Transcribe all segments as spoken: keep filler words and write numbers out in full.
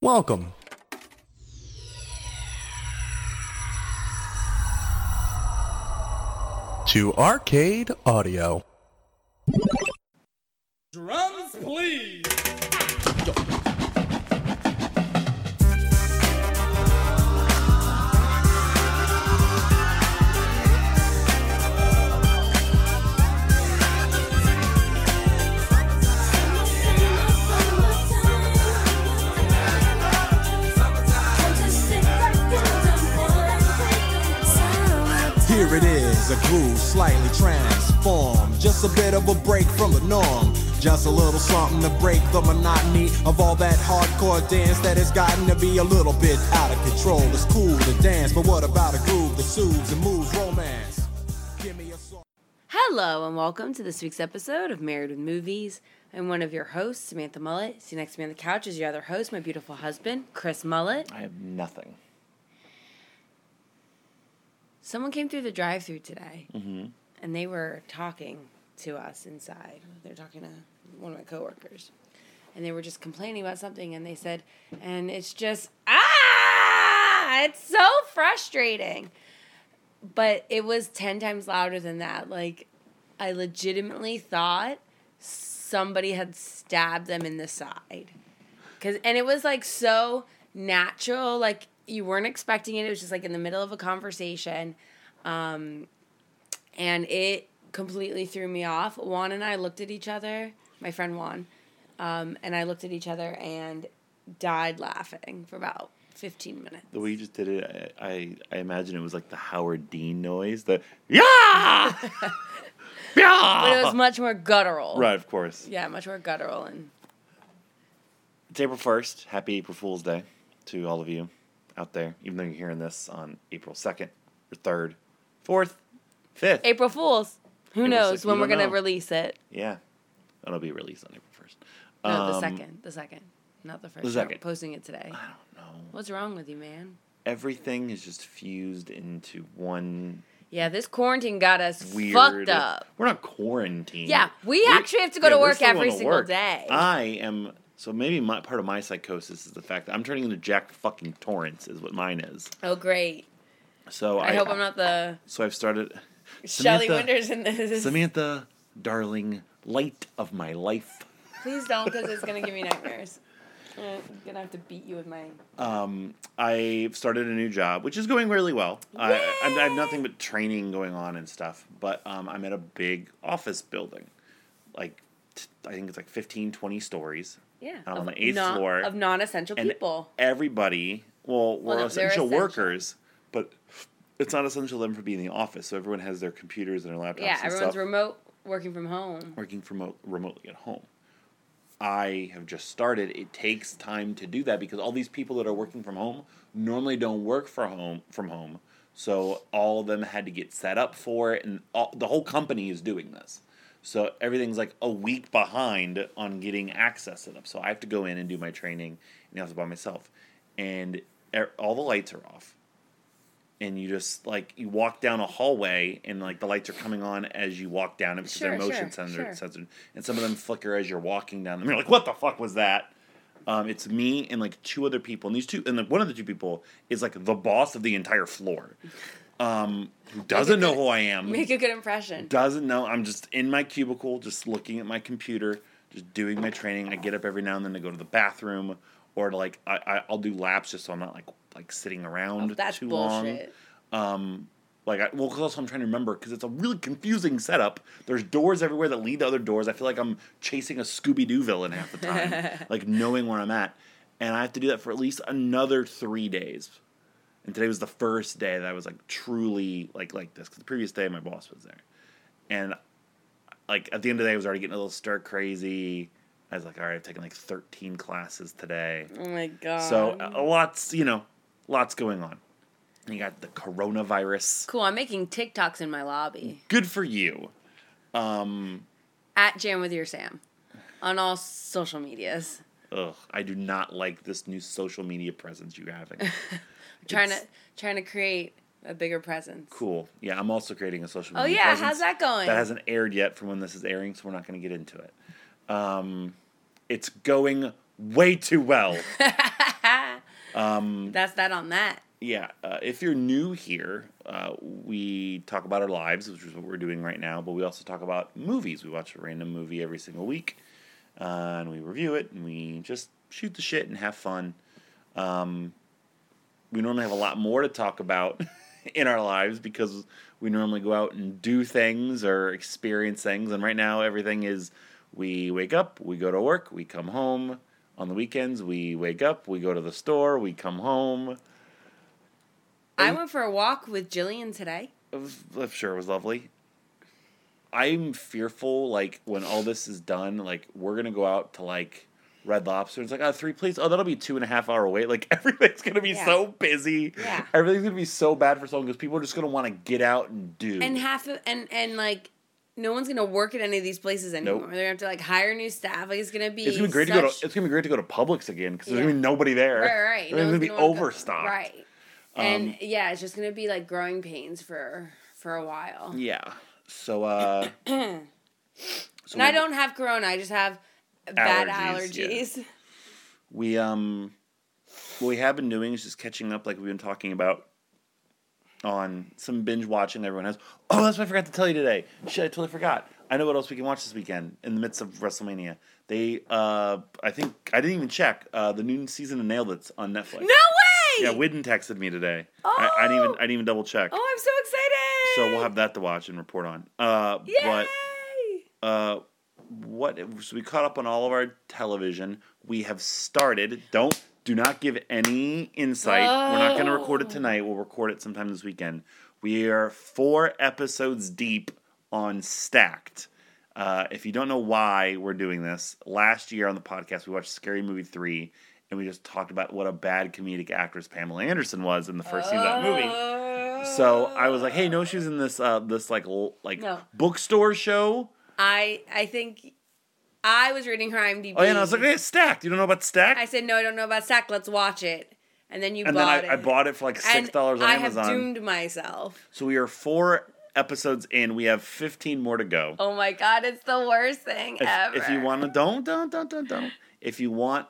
Welcome to Arcade Audio. Drums, please. Here it is, a groove slightly transformed, just a bit of a break from the norm, just a little something to break the monotony of all that hardcore dance that has gotten to be a little bit out of control. It's cool to dance, but what about a groove that soothes and moves romance? Give me a song. Hello and welcome to this week's episode of Married with Movies. I'm one of your hosts, Samantha Mullet. See next to me on the couch is your other host, my beautiful husband, Chris Mullet. I have nothing. Someone came through the drive-thru today, mm-hmm. and they were talking to us inside. They were talking to one of my coworkers, and they were just complaining about something, and they said, and it's just, ah, it's so frustrating. But it was ten times louder than that. Like, I legitimately thought somebody had stabbed them in the side. 'Cause, and it was, like, so natural, like, you weren't expecting it. It was just like in the middle of a conversation. Um, and it completely threw me off. Juan and I looked at each other, my friend Juan, um, and I looked at each other and died laughing for about fifteen minutes. The way you just did it, I I, I imagine it was like the Howard Dean noise. The, yeah! Yeah! But it was much more guttural. Right, of course. Yeah, much more guttural. And it's April first. Happy April Fool's Day to all of you out there, even though you're hearing this on April second, or third, fourth, fifth. April Fools. Who April knows sixth, when we're going to release it. Yeah. And it'll be released on April first. No, um, the second. The second. Not the first. The second. We're posting it today. I don't know. What's wrong with you, man? Everything is just fused into one. Yeah, this quarantine got us weird, fucked up. We're not quarantined. Yeah, we, we actually have to go yeah, to work every single work. day. I am... So maybe my part of my psychosis is the fact that I'm turning into Jack fucking Torrance is what mine is. Oh, great. So I, I hope I'm not the... So I've started... Shelley Winters in this. Samantha, darling, light of my life. Please don't, because it's going to give me nightmares. I'm going to have to beat you with my... Um, I've started a new job, which is going really well. I, I, I have nothing but training going on and stuff, but um, I'm at a big office building. Like, t- I think it's like fifteen, twenty stories. Yeah, I'm on the eighth non, floor of non-essential and people. Everybody, well, we're well, no, essential, essential workers, but it's not essential them for being in the office. So everyone has their computers and their laptops. Yeah, and everyone's stuff. remote, working from home. Working from remotely at home. I have just started. It takes time to do that because all these people that are working from home normally don't work for home from home. So all of them had to get set up for it, and all, the whole company is doing this. So everything's like a week behind on getting access set up. So I have to go in and do my training in the office by myself. And er- all the lights are off. And you just, like, you walk down a hallway and, like, the lights are coming on as you walk down it because sure, they're motion sure, sensor, sure. sensor. And some of them flicker as you're walking down them. You're like, what the fuck was that? Um, it's me and, like, two other people. And these two, and like one of the two people is, like, the boss of the entire floor. Um, who doesn't know good, who I am. Make a good impression. Doesn't know. I'm just in my cubicle, just looking at my computer, just doing my training. I get up every now and then to go to the bathroom, or to like I, I I'll do laps just so I'm not like like sitting around oh, that's too bullshit. long. Um, like I, well, 'cause also I'm trying to remember because it's a really confusing setup. There's doors everywhere that lead to other doors. I feel like I'm chasing a Scooby-Doo villain half the time, like knowing where I'm at, and I have to do that for at least another three days. And today was the first day that I was, like, truly, like, like this. Because the previous day, my boss was there. And, like, at the end of the day, I was already getting a little stir-crazy. I was like, all right, I've taken, like, thirteen classes today. Oh, my God. So, a lot's, you know, lots going on. And you got the coronavirus. Cool. I'm making TikToks in my lobby. Good for you. Um, At Jam With Your Sam. On all social medias. Ugh. I do not like this new social media presence you're having. Trying it's, to trying to create a bigger presence. Cool. Yeah, I'm also creating a social media presence. Oh, yeah, presence. How's that going? That hasn't aired yet from when this is airing, so we're not going to get into it. Um, it's going way too well. Um, That's that on that. Yeah. Uh, if you're new here, uh, we talk about our lives, which is what we're doing right now, but we also talk about movies. We watch a random movie every single week, uh, and we review it, and we just shoot the shit and have fun. Um, we normally have a lot more to talk about in our lives because we normally go out and do things or experience things, and right now everything is we wake up, we go to work, we come home. On the weekends, we wake up, we go to the store, we come home. I went for a walk with Jillian today. It was, I'm sure it was lovely. I'm fearful, like, when all this is done, like, we're going to go out to, like, Red Lobster. It's like, oh, three plates? Oh, that'll be two and a half hour wait. Like, everything's going to be yeah. so busy. Yeah. Everything's going to be so bad for so long because people are just going to want to get out and do. And half of, and, and like... No one's gonna work at any of these places anymore. Nope. They're gonna have to like hire new staff. Like it's gonna be. It's gonna be great such... to go to. It's gonna be great to go to Publix again because yeah. there's gonna be nobody there. Right, right. There's no gonna be gonna overstocked. Go. Right. Um, and yeah, it's just gonna be like growing pains for for a while. Yeah. So. uh... so and we, I don't have corona. I just have allergies, bad allergies. Yeah. We um, what we have been doing is just catching up, like we've been talking about. On some binge watching everyone has. Oh, that's what I forgot to tell you today. Shit, I totally forgot. I know what else we can watch this weekend in the midst of WrestleMania. They, uh, I think, I didn't even check, uh, the new season of Nailed It's on Netflix. No way! Yeah, Widden texted me today. Oh! I, I didn't even, I didn't even double check. Oh, I'm so excited! So we'll have that to watch and report on. Uh, Yay! But, uh, what, so we caught up on all of our television. We have started, don't, Do not give any insight. Oh. We're not going to record it tonight. We'll record it sometime this weekend. We are four episodes deep on Stacked. Uh, if you don't know why we're doing this, last year on the podcast, we watched Scary Movie Three, and we just talked about what a bad comedic actress Pamela Anderson was in the first oh. scene of that movie. So I was like, hey, no, she was in this, uh, this like, l- like no. bookstore show. I I think... I was reading her IMDb. Oh, yeah, and I was like, hey, Stacked. You don't know about Stacked? I said, no, I don't know about Stacked. Let's watch it. And then you and bought then I, it. And then I bought it for like six dollars and on I Amazon. I have doomed myself. So we are four episodes in. We have fifteen more to go. Oh, my God. It's the worst thing if, ever. If you want to, don't, don't, don't, don't, don't. If you want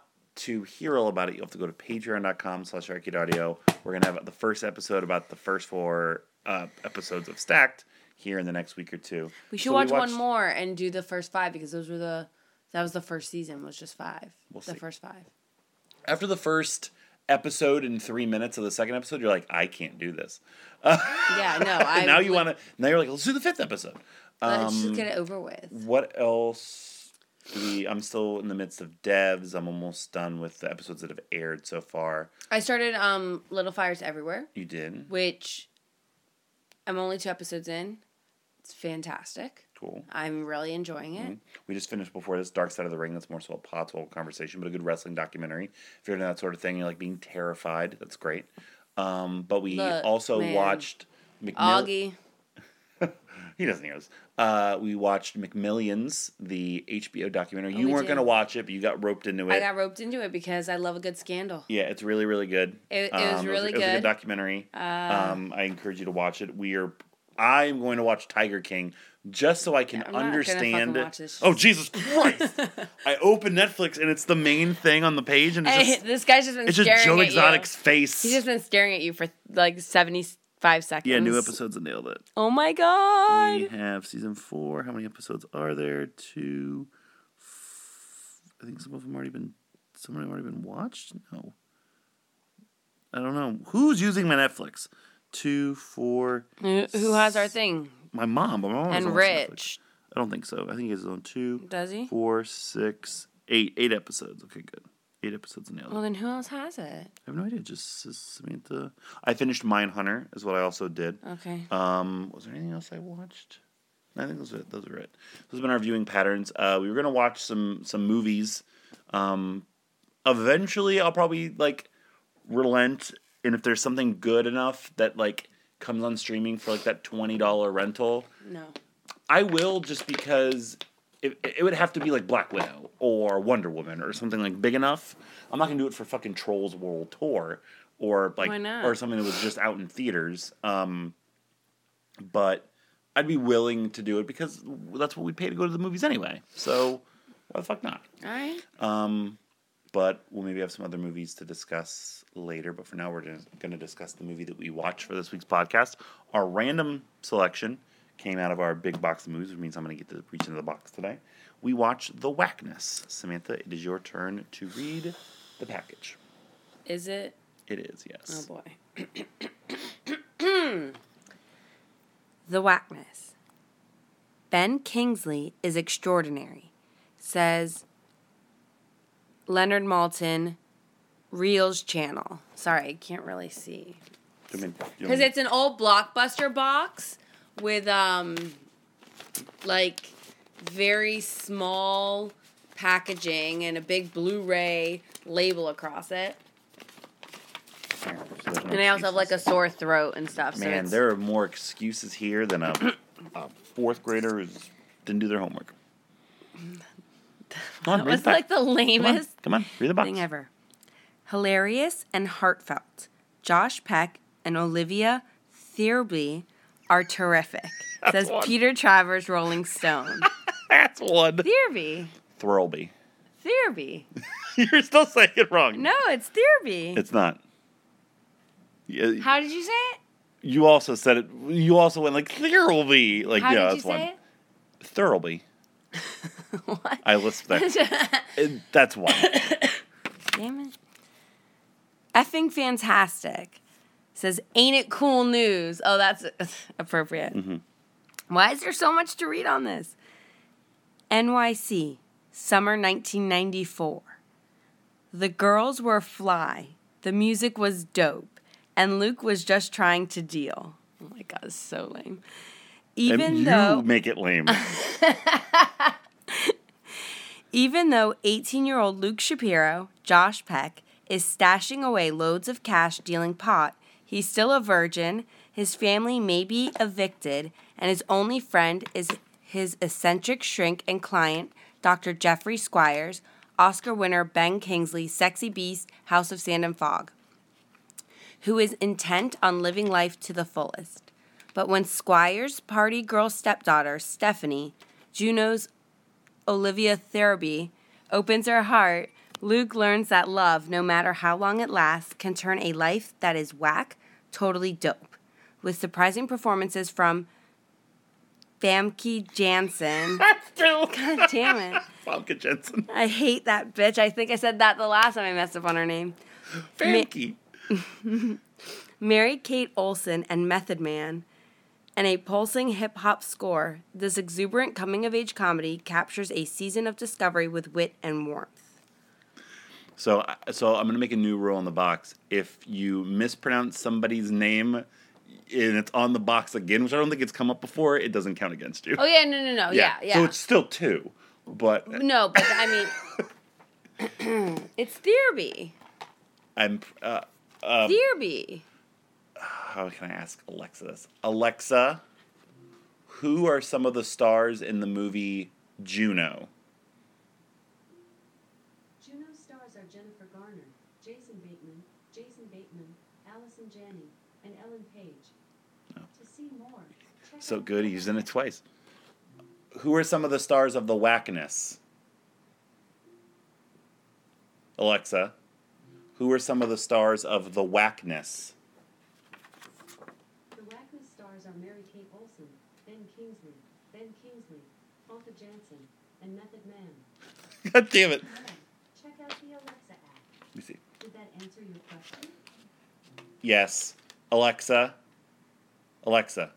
to hear all about it, you'll have to go to patreon dot com slash Arcade Audio. We're going to have the first episode about the first four uh, episodes of Stacked here in the next week or two. We should so watch we watched... one more and do the first five because those were the... That was the first season, was just five. We'll the see. first five. After the first episode and three minutes of the second episode, you're like, I can't do this. Uh, yeah, no. I now you like, want to. Now you're like, let's do the fifth episode. Um, let's just get it over with. What else? We, I'm still in the midst of Devs. I'm almost done with the episodes that have aired so far. I started um, Little Fires Everywhere. You did. Which I'm only two episodes in. It's fantastic. Cool. I'm really enjoying it. Mm-hmm. We just finished before this Dark Side of the Ring. That's more so a pothole conversation, but a good wrestling documentary. If you're into that sort of thing, you're like being terrified. That's great. Um, but we Look, also man. watched... McMill- Augie. He doesn't hear us. Uh, we watched McMillions, the H B O documentary. Oh, you we weren't going to watch it, but you got roped into it. I got roped into it because I love a good scandal. Yeah, it's really, really good. It, it was um, really it was, good. It was a good documentary. Uh, um, I encourage you to watch it. We are... I'm going to watch Tiger King just so I can yeah, understand. Watch this. Oh, Jesus Christ! I open Netflix and it's the main thing on the page, and it's hey, just this guy's just been. It's staring just Joe at Exotic's you. face. He's just been staring at you for like seventy-five seconds. Yeah, new episodes of Nailed It. Oh my God! We have season four. How many episodes are there? Two. F- I think some of them already been. Some have already been watched. No. I don't know who's using my Netflix. Two, four. Who has our thing? My mom. My mom and Rich. I don't think so. I think he's on two. Does he? Four, six, eight. Eight episodes. Okay, good. Eight episodes nailed. Well, then who else has it? I have no idea. Just Samantha. I finished Mindhunter, is what I also did. Okay. Um, was there anything else I watched? I think those were it. Those were it. Those have been our viewing patterns. Uh, we were gonna watch some some movies. Um, eventually, I'll probably like relent. And if there's something good enough that, like, comes on streaming for, like, that twenty dollars rental. No. I will just because it, it would have to be, like, Black Widow or Wonder Woman or something, like, big enough. I'm not going to do it for fucking Trolls World Tour or, like, Why not? or something that was just out in theaters. Um, but I'd be willing to do it because that's what we pay to go to the movies anyway. So why the fuck not? All right. Um, But we'll maybe have some other movies to discuss later. But for now, we're going to discuss the movie that we watched for this week's podcast. Our random selection came out of our big box of movies, which means I'm going to get to reach into the box today. We watched The Wackness. Samantha, it is your turn to read the package. Is it? It is, yes. Oh, boy. The Wackness. Ben Kingsley is extraordinary, says Leonard Maltin, Reels Channel. Sorry, I can't really see. Because it's an old Blockbuster box with, um, like, very small packaging and a big Blu-ray label across it. And I also have, like, a sore throat and stuff. So man, there are more excuses here than a, a fourth grader who didn't do their homework. That was, like, the lamest Come on. Come on. Read the box. thing ever. Hilarious and heartfelt. Josh Peck and Olivia Thirlby are terrific, says one. Peter Travers, Rolling Stone. That's one. Thirlby. Thirlby. Thirlby. You're still saying it wrong. No, it's Thirlby. It's not. How did you say it? You also said it. You also went like Thirlby. Like How yeah, did that's you say one. It? Thirlby. What? I lisped that. That's one. Damn it. Effing fantastic. Says, ain't it cool news? Oh, that's appropriate. Mm-hmm. Why is there so much to read on this? N Y C, summer nineteen ninety-four. The girls were fly. The music was dope. And Luke was just trying to deal. Oh, my God, it's so lame. Even and you though, make it lame. Even though eighteen-year-old Luke Shapiro, Josh Peck, is stashing away loads of cash dealing pot, he's still a virgin, his family may be evicted, and his only friend is his eccentric shrink and client, Doctor Jeffrey Squires, Oscar winner Ben Kingsley, Sexy Beast, House of Sand and Fog, who is intent on living life to the fullest. But when Squire's party girl stepdaughter, Stephanie, Juno's Olivia Thirlby, opens her heart, Luke learns that love, no matter how long it lasts, can turn a life that is whack, totally dope. With surprising performances from Famke Janssen. That's true. God damn it. Famke Janssen. I hate that bitch. I think I said that the last time I messed up on her name. Famke. Ma- Mary Kate Olsen and Method Man. And a pulsing hip-hop score, this exuberant coming-of-age comedy captures a season of discovery with wit and warmth. So, so I'm going to make a new rule in the box. If you mispronounce somebody's name and it's on the box again, which I don't think it's come up before, it doesn't count against you. Oh, yeah, no, no, no, yeah, yeah. yeah. So it's still two, but... No, but I mean... It's Thirlby. I'm... Uh, uh, Thirlby. How can I ask Alexa this? Alexa, who are some of the stars in the movie Juno? Juno's stars are Jennifer Garner, Jason Bateman, Jason Bateman, Allison Janney, and Ellen Page. Oh. To see more, check so good, he's using it twice. Who are some of the stars of The Wackness? Alexa, who are some of the stars of The Wackness? Mary Kate Olsen, Ben Kingsley, Ben Kingsley, Famke Janssen, and Method Man. God damn it. Check out the Alexa app. Let me see. Did that answer your question? Yes. Alexa. Alexa.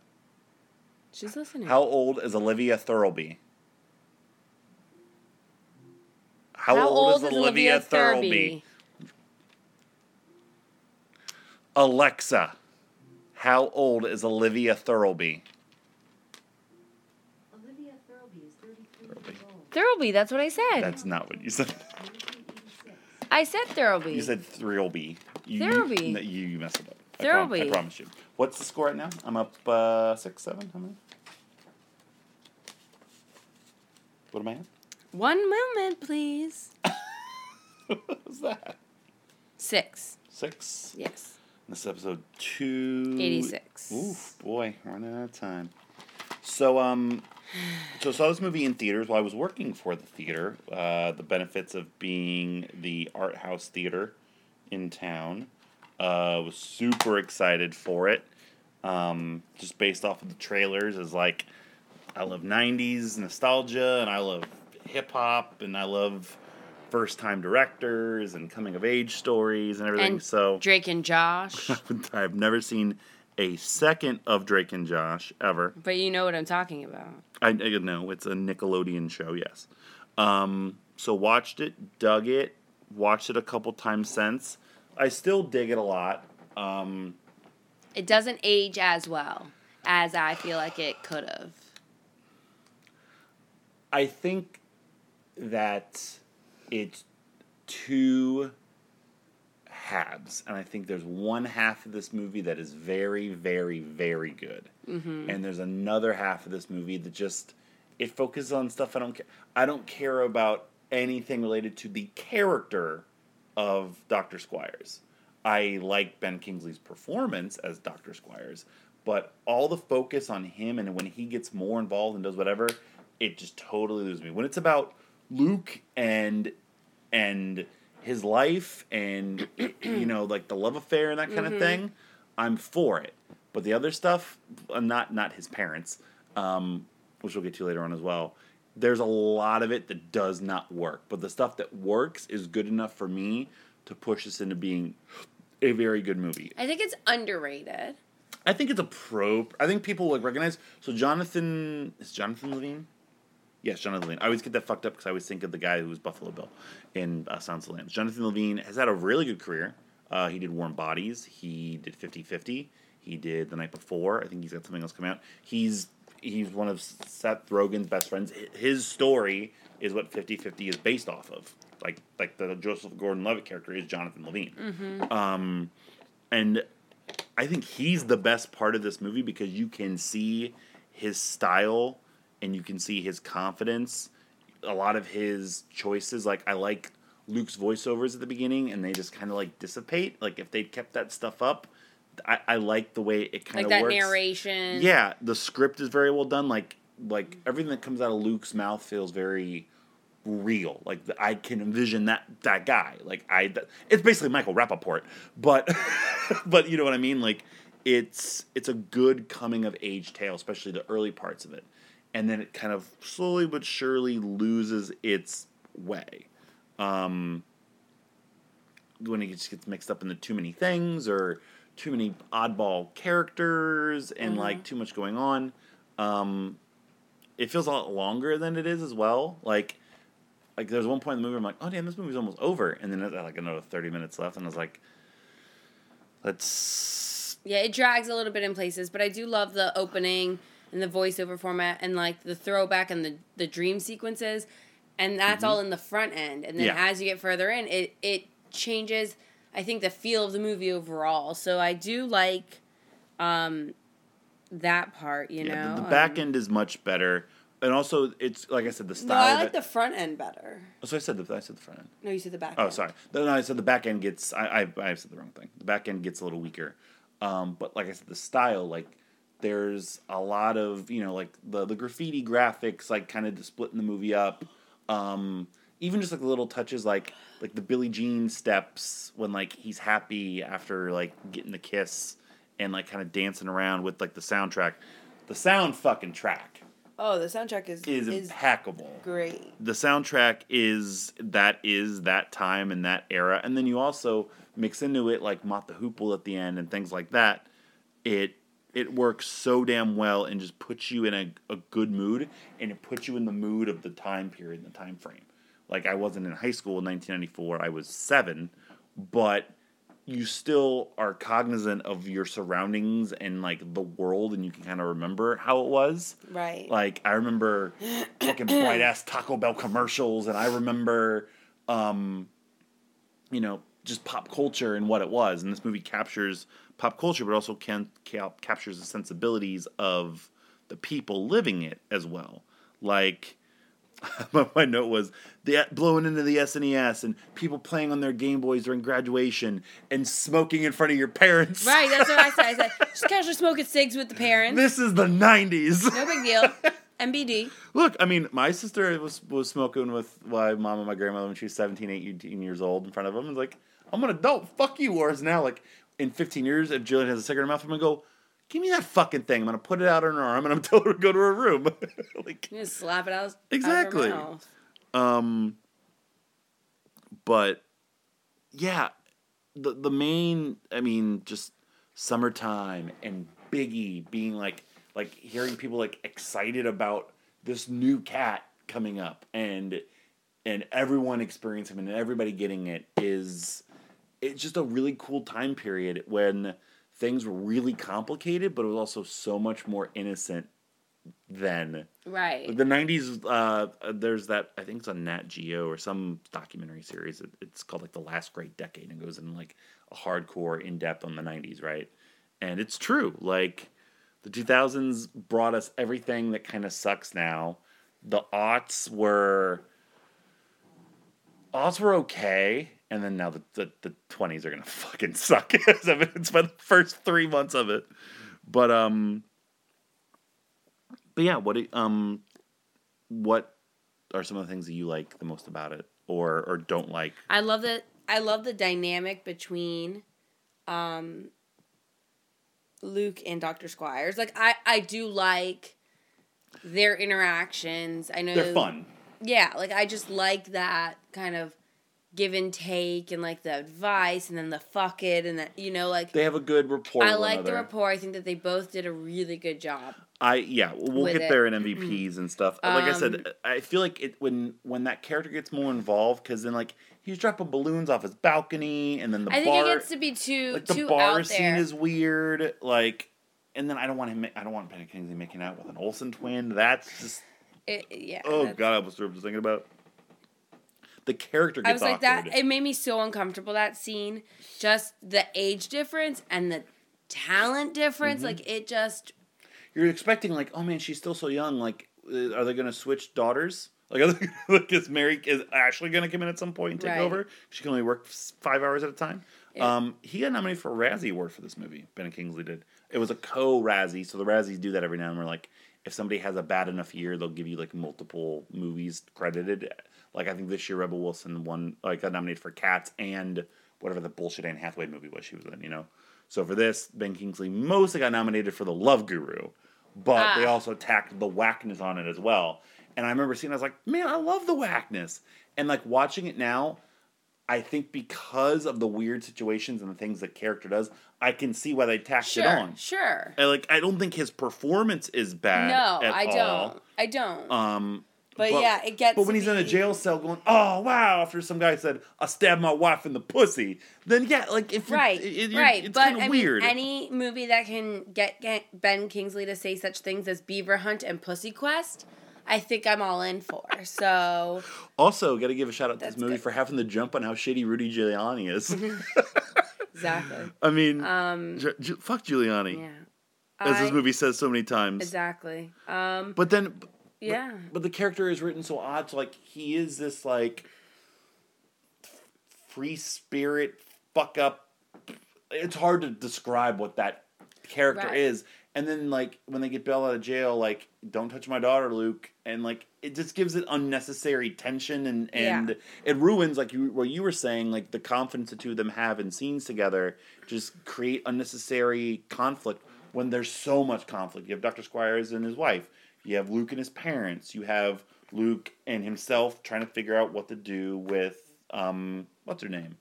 She's listening. How old is Olivia Thirlby? How, How old, old is, is Olivia, Olivia Thirlby? Thirlby? Alexa. How old is Olivia Thirlby? Olivia Thirlby is thirty-three years old. Thirlby, that's what I said. That's not what you said. I said Thirlby. You said Thirlby. You, Thirlby. You, you, you messed it up. Thirlby. I, prom- I promise you. What's the score right now? I'm up uh, six, seven. How many? What am I at? One moment, please. What was that? Six. Six? Yes. This is episode two eighty-six. Oof, boy, running out of time. So, um, so I saw this movie in theaters while I was working for the theater. Uh, the benefits of being the art house theater in town. Uh, was super excited for it. Um, just based off of the trailers, is like, I love nineties nostalgia, and I love hip-hop, and I love first-time directors, and coming-of-age stories, and everything. And so Drake and Josh. I've never seen a second of Drake and Josh, ever. But you know what I'm talking about. I, I know. It's a Nickelodeon show, yes. Um, so watched it, dug it, watched it a couple times since. I still dig it a lot. Um, it doesn't age as well as I feel like it could have. I think that it's two halves, and I think there's one half of this movie that is very, very, very good, mm-hmm. and there's another half of this movie that just, it focuses on stuff I don't care. I don't care about anything related to the character of Doctor Squires. I like Ben Kingsley's performance as Doctor Squires, but all the focus on him and when he gets more involved and does whatever, it just totally loses me. When it's about Luke and and his life and, you know, like the love affair and that kind mm-hmm. of thing, I'm for it. But the other stuff, not not his parents, um, which we'll get to later on as well, there's a lot of it that does not work. But the stuff that works is good enough for me to push this into being a very good movie. I think it's underrated. I think it's a pro... I think people like recognize... So Jonathan... Is Jonathan Levine? Yes, Jonathan Levine. I always get that fucked up because I always think of the guy who was Buffalo Bill in uh, Silence of the Lambs. Jonathan Levine has had a really good career. Uh, he did Warm Bodies. He did fifty fifty. He did The Night Before. I think he's got something else coming out. He's he's one of Seth Rogen's best friends. His story is what fifty fifty is based off of. Like like the Joseph Gordon-Levitt character is Jonathan Levine. Mm-hmm. Um, and I think he's the best part of this movie because you can see his style and you can see his confidence. A lot of his choices, like I like Luke's voiceovers at the beginning and they just kind of like dissipate. Like if they'd kept that stuff up, I, I like the way it kind of works. Like that narration. Yeah, the script is very well done. Like like everything that comes out of Luke's mouth feels very real. Like I can envision that that guy. Like I, that, it's basically Michael Rappaport, but but you know what I mean. Like it's it's a good coming of age tale, especially the early parts of it, and then it kind of slowly but surely loses its way. Um, when it just gets mixed up in the too many things or too many oddball characters and mm-hmm. like too much going on, um, it feels a lot longer than it is as well. Like. Like, there's one point in the movie I'm like, oh, damn, this movie's almost over. And then, like, another thirty minutes left, and I was like, let's... Yeah, it drags a little bit in places, but I do love the opening and the voiceover format and, like, the throwback and the, the dream sequences, and that's mm-hmm. all in the front end. And then yeah. as you get further in, it, it changes, I think, the feel of the movie overall. So I do like um, that part, you yeah, know? The, the back um, end is much better. And also, it's, like I said, the style No, I like of it. The front end better. Oh, so I said the, I said the front end. No, you said the back end. Oh, sorry. No, no I said the back end gets, I, I I said the wrong thing. The back end gets a little weaker. Um, but like I said, the style, like, there's a lot of, you know, like, the, the graffiti graphics, like, kind of splitting the movie up. Um, even just, like, the little touches, like, like the Billie Jean steps when, like, he's happy after, like, getting the kiss and, like, kind of dancing around with, like, the soundtrack. The sound fucking track. Oh, the soundtrack is is, is impeccable. Great. The soundtrack is that is that time and that era, and then you also mix into it like Mott the Hoople at the end and things like that. It it works so damn well and just puts you in a, a good mood, and it puts you in the mood of the time period and the time frame. Like I wasn't in high school in nineteen ninety-four; I was seven, but you still are cognizant of your surroundings and, like, the world, and you can kind of remember how it was. Right. Like, I remember fucking bright-ass Taco Bell commercials, and I remember, um, you know, just pop culture and what it was. And this movie captures pop culture, but also can, cap, captures the sensibilities of the people living it as well. Like, My note was the blowing into the S N E S and people playing on their Game Boys during graduation and smoking in front of your parents. Right, that's what I said. I said just casually smoking cigs with the parents. This is the nineties. No big deal. M B D. Look, I mean, my sister was was smoking with my mom and my grandmother when she was seventeen, eighteen years old in front of them. And like, I'm an adult. Fuck you, whereas now, like, in fifteen years, if Jillian has a cigarette in her mouth, I'm gonna go, give me that fucking thing. I'm gonna put it out on her arm and I'm telling her to go to her room. Like, you just slap it out. Exactly. Out of her mouth. Um. But yeah, the the main, I mean, just Summertime and Biggie being like like hearing people like excited about this new cat coming up and and everyone experiencing it and everybody getting it is it's just a really cool time period when things were really complicated, but it was also so much more innocent then. Right. The nineties, uh, there's that, I think it's on Nat Geo or some documentary series. It's called like The Last Great Decade and goes in like a hardcore in-depth on the nineties, right? And it's true. Like the two thousands brought us everything that kind of sucks now. The aughts were, aughts were okay. And then now the, the, the twenties are going to fucking suck as evidenced by the first three months of it. But, um... But yeah, what um, what are some of the things that you like the most about it, or or don't like? I love the I love the dynamic between, um, Luke and Doctor Squires. Like I, I do like their interactions. I know they're fun. Yeah, like I just like that kind of give and take, and like the advice, and then the fuck it, and that, you know, like they have a good rapport. I like the rapport. I think that they both did a really good job. I yeah, we'll get it. There in M V Ps and stuff. Like um, I said, I feel like it when when that character gets more involved, because then like he's dropping balloons off his balcony, and then the I bar. I think it gets to be too like, too out there. The bar scene is weird. Like, and then I don't want him. I don't want Ben Kingsley making out with an Olsen twin. That's just it, yeah. Oh god, I was just thinking about the character. Gets I was awkward. Like that. It made me so uncomfortable, that scene. Just the age difference and the talent difference. Mm-hmm. Like it just. You're expecting, like, oh, man, she's still so young. Like, are they going to switch daughters? Like, are they, like, is Mary, is Ashley going to come in at some point and take right. over? She can only work five hours at a time. Yeah. Um, he got nominated for a Razzie Award for this movie. Ben Kingsley did. It was a co-Razzie, so the Razzies do that every now and then. We're like, if somebody has a bad enough year, they'll give you, like, multiple movies credited. Like, I think this year Rebel Wilson won, like, got nominated for Cats and whatever the bullshit Anne Hathaway movie was she was in, you know? So for this, Ben Kingsley mostly got nominated for The Love Guru, but ah. they also tacked The Wackness on it as well. And I remember seeing it, I was like, man, I love The Wackness. And like watching it now, I think because of the weird situations and the things that character does, I can see why they tacked sure, it on. Sure, sure. Like, I don't think his performance is bad No, at I all. don't. I don't. Um, but, but yeah, it gets But when he's in a jail cell going, oh, wow, after some guy said, I stabbed my wife in the pussy, then yeah, like, if right, it, it, you're, right. it's kind of weird. But, I mean, any movie that can get, get Ben Kingsley to say such things as Beaver Hunt and Pussy Quest, I think I'm all in for, so. Also, got to give a shout out to this movie good. for having the jump on how shitty Rudy Giuliani is. Exactly. I mean, um, G- G- fuck Giuliani. Yeah. As I, this movie says so many times. Exactly. Um, but then... Yeah. But, but the character is written so odd. So, like, he is this, like, free spirit, fuck up. It's hard to describe what that character right. is. And then, like, when they get bailed out of jail, like, don't touch my daughter, Luke. And, like, it just gives it unnecessary tension. And, and yeah. it ruins, like, you, what you were saying, like, the confidence the two of them have in scenes together just create unnecessary conflict when there's so much conflict. You have Doctor Squires and his wife. You have Luke and his parents. You have Luke and himself trying to figure out what to do with, um, what's her name?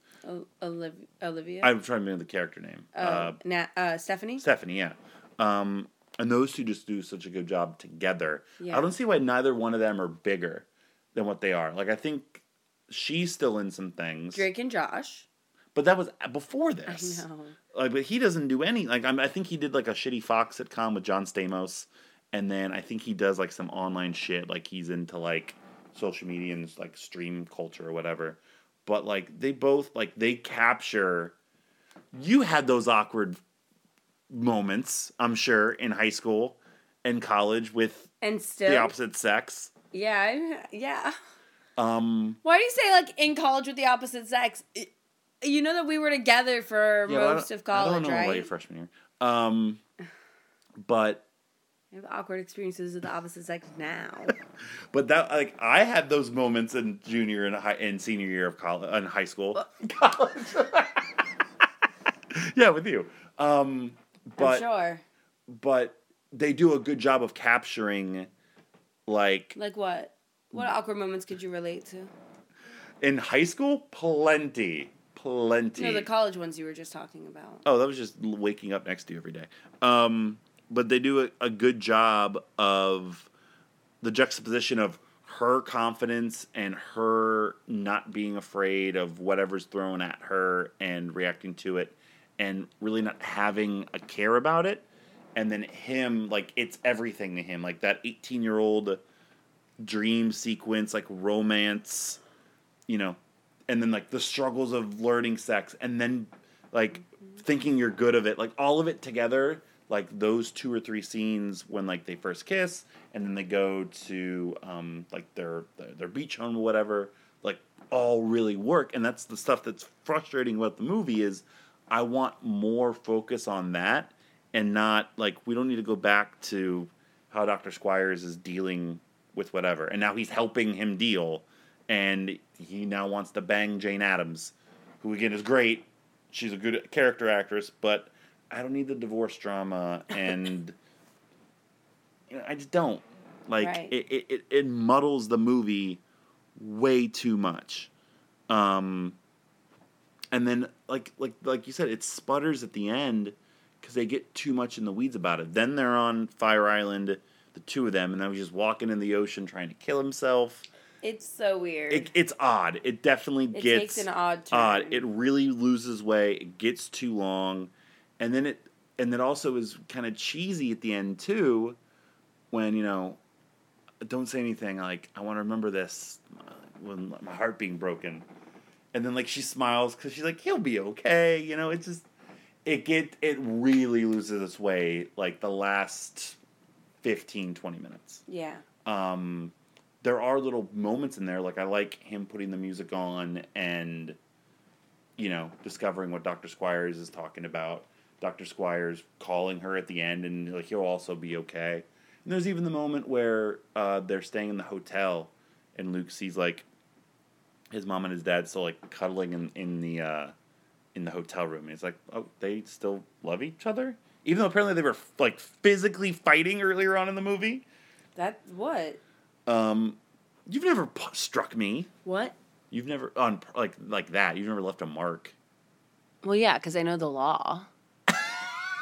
Olivia? Olivia? I'm trying to remember the character name. Uh, uh, Na- uh, Stephanie? Stephanie, yeah. Um, and those two just do such a good job together. Yeah. I don't see why neither one of them are bigger than what they are. Like, I think she's still in some things. Drake and Josh. But that was before this. I know. Like, but he doesn't do any. Like, I'm, I think he did, like, a shitty Fox sitcom with John Stamos. And then I think he does, like, some online shit. Like, he's into, like, social media and, like, stream culture or whatever. But, like, they both, like, they capture... You had those awkward moments, I'm sure, in high school and college with and still, the opposite sex. Yeah, yeah. Um, Why do you say, like, in college with the opposite sex? It, you know that we were together for yeah, most of college, right? I don't know right? about your freshman year. Um, but... I have awkward experiences with the opposite sex now. But that, like, I had those moments in junior and high, and senior year of college, in high school. Uh, college. Yeah, with you. Um, but, I'm sure. But they do a good job of capturing, like... Like what? What awkward moments could you relate to? In high school? Plenty. Plenty. No, the college ones you were just talking about. Oh, that was just waking up next to you every day. Um, but they do a, a good job of the juxtaposition of her confidence and her not being afraid of whatever's thrown at her and reacting to it and really not having a care about it. And then him, like, it's everything to him. Like, that eighteen-year-old... dream sequence, like romance, you know, and then like the struggles of learning sex and then like mm-hmm. thinking you're good of it, like all of it together, like those two or three scenes when like they first kiss and then they go to um like their their, their beach home or whatever, like all really work. And that's the stuff that's frustrating about the movie is I want more focus on that and not like we don't need to go back to how Doctor Squires is dealing with whatever. And now he's helping him deal. And he now wants to bang Jane Addams, who again is great. She's a good character actress, but I don't need the divorce drama. And you know, I just don't. Like, right. it, it, it muddles the movie way too much. Um, and then, like, like, like you said, it sputters at the end because they get too much in the weeds about it. Then they're on Fire Island, the two of them, and then he's just walking in the ocean trying to kill himself. It's so weird. It, it's odd. It definitely it gets... It takes an odd turn. Odd. It really loses way. It gets too long. And then it and it also is kind of cheesy at the end, too, when, you know, don't say anything. Like, I want to remember this when my heart being broken. And then, like, she smiles because she's like, he'll be okay. You know, it just... It get it really loses its way, like, the last... fifteen, twenty minutes. Yeah. Um, there are little moments in there. Like, I like him putting the music on and, you know, discovering what Doctor Squires is talking about. Doctor Squires calling her at the end and, like, he'll also be okay. And there's even the moment where uh, they're staying in the hotel and Luke sees, like, his mom and his dad still, like, cuddling in, in the uh, in the hotel room. And it's like, oh, they still love each other? Even though apparently they were, like, physically fighting earlier on in the movie. That, what? Um, you've never p- struck me. What? You've never, on like like that, you've never left a mark. Well, yeah, because I know the law.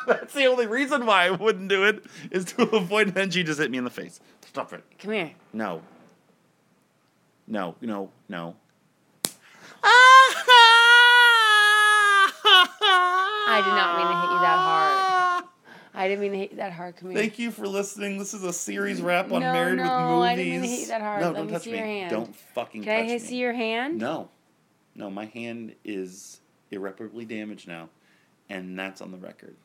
That's the only reason why I wouldn't do it, is to avoid Benji just hit me in the face. Stop it. Come here. No. No, no, no. I did not mean to hit you that hard. I didn't mean to hate that hard. Come here. Thank you for listening. This is a series wrap on no, Married no, with Movies. No, I didn't mean to hate that hard. No, Let don't me touch see me. Your hand. Don't fucking Can touch me. Can I see me. Your hand? No. No, my hand is irreparably damaged now, and that's on the record.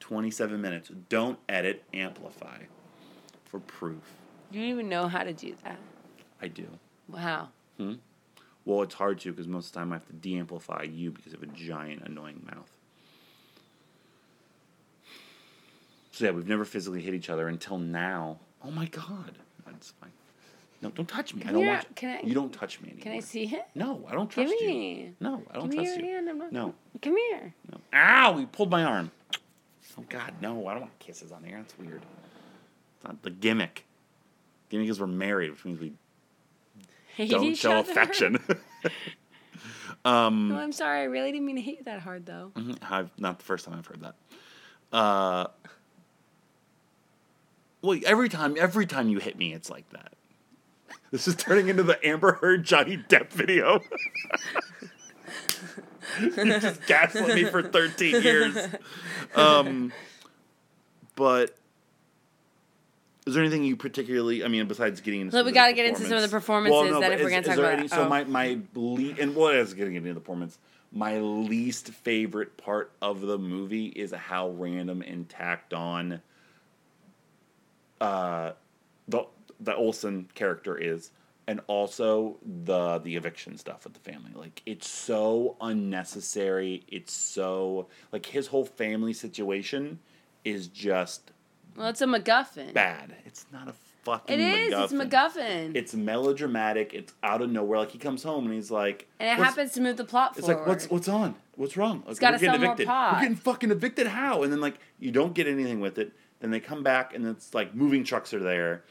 twenty-seven minutes. Don't edit. Amplify for proof. You don't even know how to do that. I do. Wow. Hmm? Well, it's hard to because most of the time I have to de-amplify you because of a giant annoying mouth. So yeah, we've never physically hit each other until now. Oh my God, that's fine. No, don't touch me. Can I don't want you. I, you don't touch me anymore. Can I see it? No, I don't trust Give me. You. No, I don't Give trust me your you. Hand. I'm not no, come here. No. Ow! He pulled my arm. Oh God, no! I don't want kisses on here. That's weird. It's not the gimmick. The gimmick is we're married, which means we hate don't each show other. Affection. um, no, I'm sorry. I really didn't mean to hate you that hard, though. I've not the first time I've heard that. Uh. Well, every time, every time you hit me, it's like that. This is turning into the Amber Heard Johnny Depp video. You just gaslit me for thirteen years. Um, but is there anything you particularly? I mean, besides getting into well, we got to get into some of the performances well, no, that if is, we're going to talk about. Any, so oh. my my le- and what well, is getting into the performance? My least favorite part of the movie is how random and tacked on. Uh, the the Olsen character is, and also the the eviction stuff with the family. Like, it's so unnecessary. It's so, like, his whole family situation is just... Well, it's a MacGuffin. Bad. It's not a fucking MacGuffin. It is. MacGuffin. It's MacGuffin. It's melodramatic. It's out of nowhere. Like, he comes home and he's like... And it happens to move the plot forward. It's like, what's what's on? What's wrong? Like, it's got to sell more pot. We're getting fucking evicted. How? And then, like, you don't get anything with it. Then they come back and it's like moving trucks are there.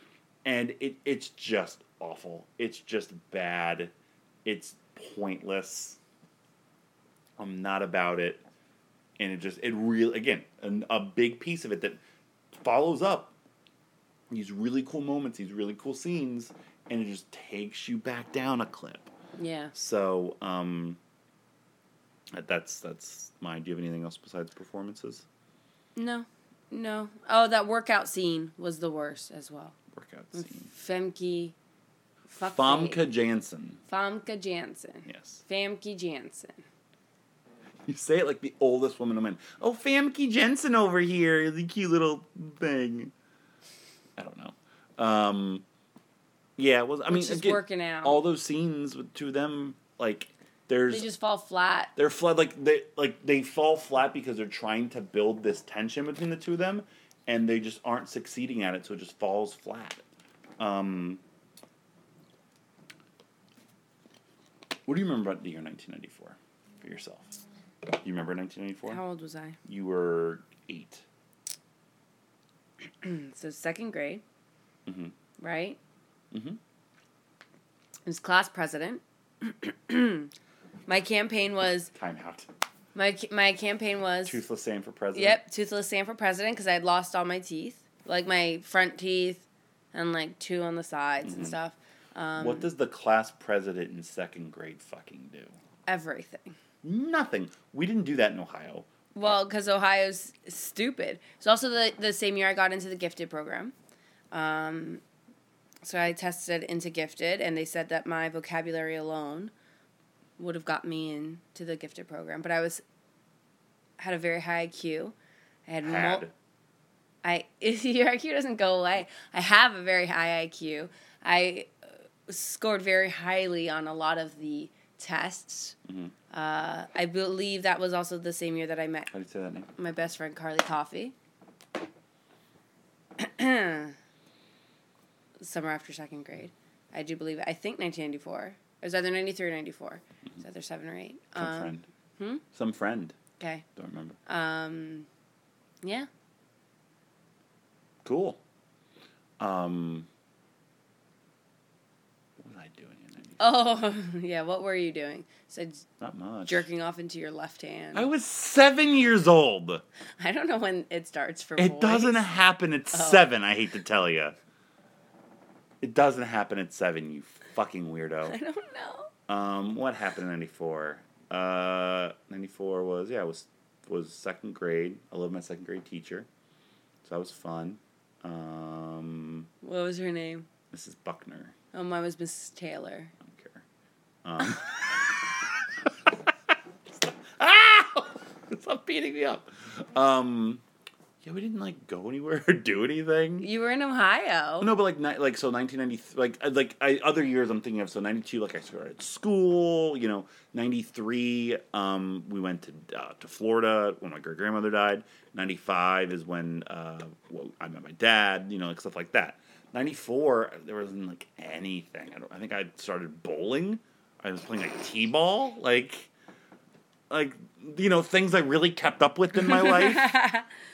And it it's just awful. It's just bad. It's pointless. I'm not about it. And it just, it really, again, an, a big piece of it that follows up these really cool moments, these really cool scenes, and it just takes you back down a clip. Yeah. So, um, that's, that's mine. Do you have anything else besides performances? No. No. Oh, that workout scene was the worst as well. Workout scene. Femke... Fuck Famke Janssen. Famke Janssen. Yes. Famke Janssen. You say it like the oldest woman in men. Oh, Famke Janssen over here is a cute little thing. I don't know. Um, yeah, it was. I mean, just again, working out. All those scenes with two of them, like there's. They just fall flat. They're flat, like they like they fall flat because they're trying to build this tension between the two of them, and they just aren't succeeding at it, so it just falls flat. Um. What do you remember about the year nineteen ninety-four for yourself? Do you remember nineteen ninety-four? How old was I? You were eight. So second grade, mm-hmm. right? Mm-hmm. I was class president. My campaign was... Time out. My, my campaign was... Toothless Sam for president. Yep, Toothless Sam for president because I had lost all my teeth. Like my front teeth and like two on the sides mm-hmm. and stuff. Um, what does the class president in second grade fucking do? Everything. Nothing. We didn't do that in Ohio. Well, because Ohio's stupid. It's also the, the same year I got into the gifted program. Um, so I tested into gifted, and they said that my vocabulary alone would have got me into the gifted program. But I was had a very high I Q. I had. had. Mul- I your I Q doesn't go away. I have a very high I Q. I... scored very highly on a lot of the tests. Mm-hmm. Uh, I believe that was also the same year that I met How do you say that name? My best friend, Carly Coffey. Summer after second grade. I do believe it. I think nineteen ninety-four. It was either ninety-three or ninety-four. Mm-hmm. It was either seven or eight. Some um, friend. Hmm? Some friend. Okay. Don't remember. Um, yeah. Cool. Um... Oh, yeah. What were you doing? Said not much. Jerking off into your left hand. I was seven years old. I don't know when it starts for boys. It doesn't happen at oh. seven, I hate to tell you. It doesn't happen at seven, you fucking weirdo. I don't know. Um, what happened in ninety-four? Uh, ninety-four was, yeah, I was, was second grade. I loved my second grade teacher. So that was fun. Um, what was her name? Missus Buckner. Oh, mine was Missus Taylor. I don't care. Um, Ow! Stop beating me up. Um, yeah, we didn't like go anywhere or do anything. You were in Ohio. No, but like, ni- like so, nineteen ninety, like, like I, other years I'm thinking of. So ninety two, like I started school. You know, ninety three, um, we went to uh, to Florida when my great grandmother died. Ninety five is when uh, well, I met my dad. You know, like stuff like that. ninety-four, there wasn't, like, anything. I, don't, I think I started bowling. I was playing, like, t-ball. Like, like you know, things I really kept up with in my life.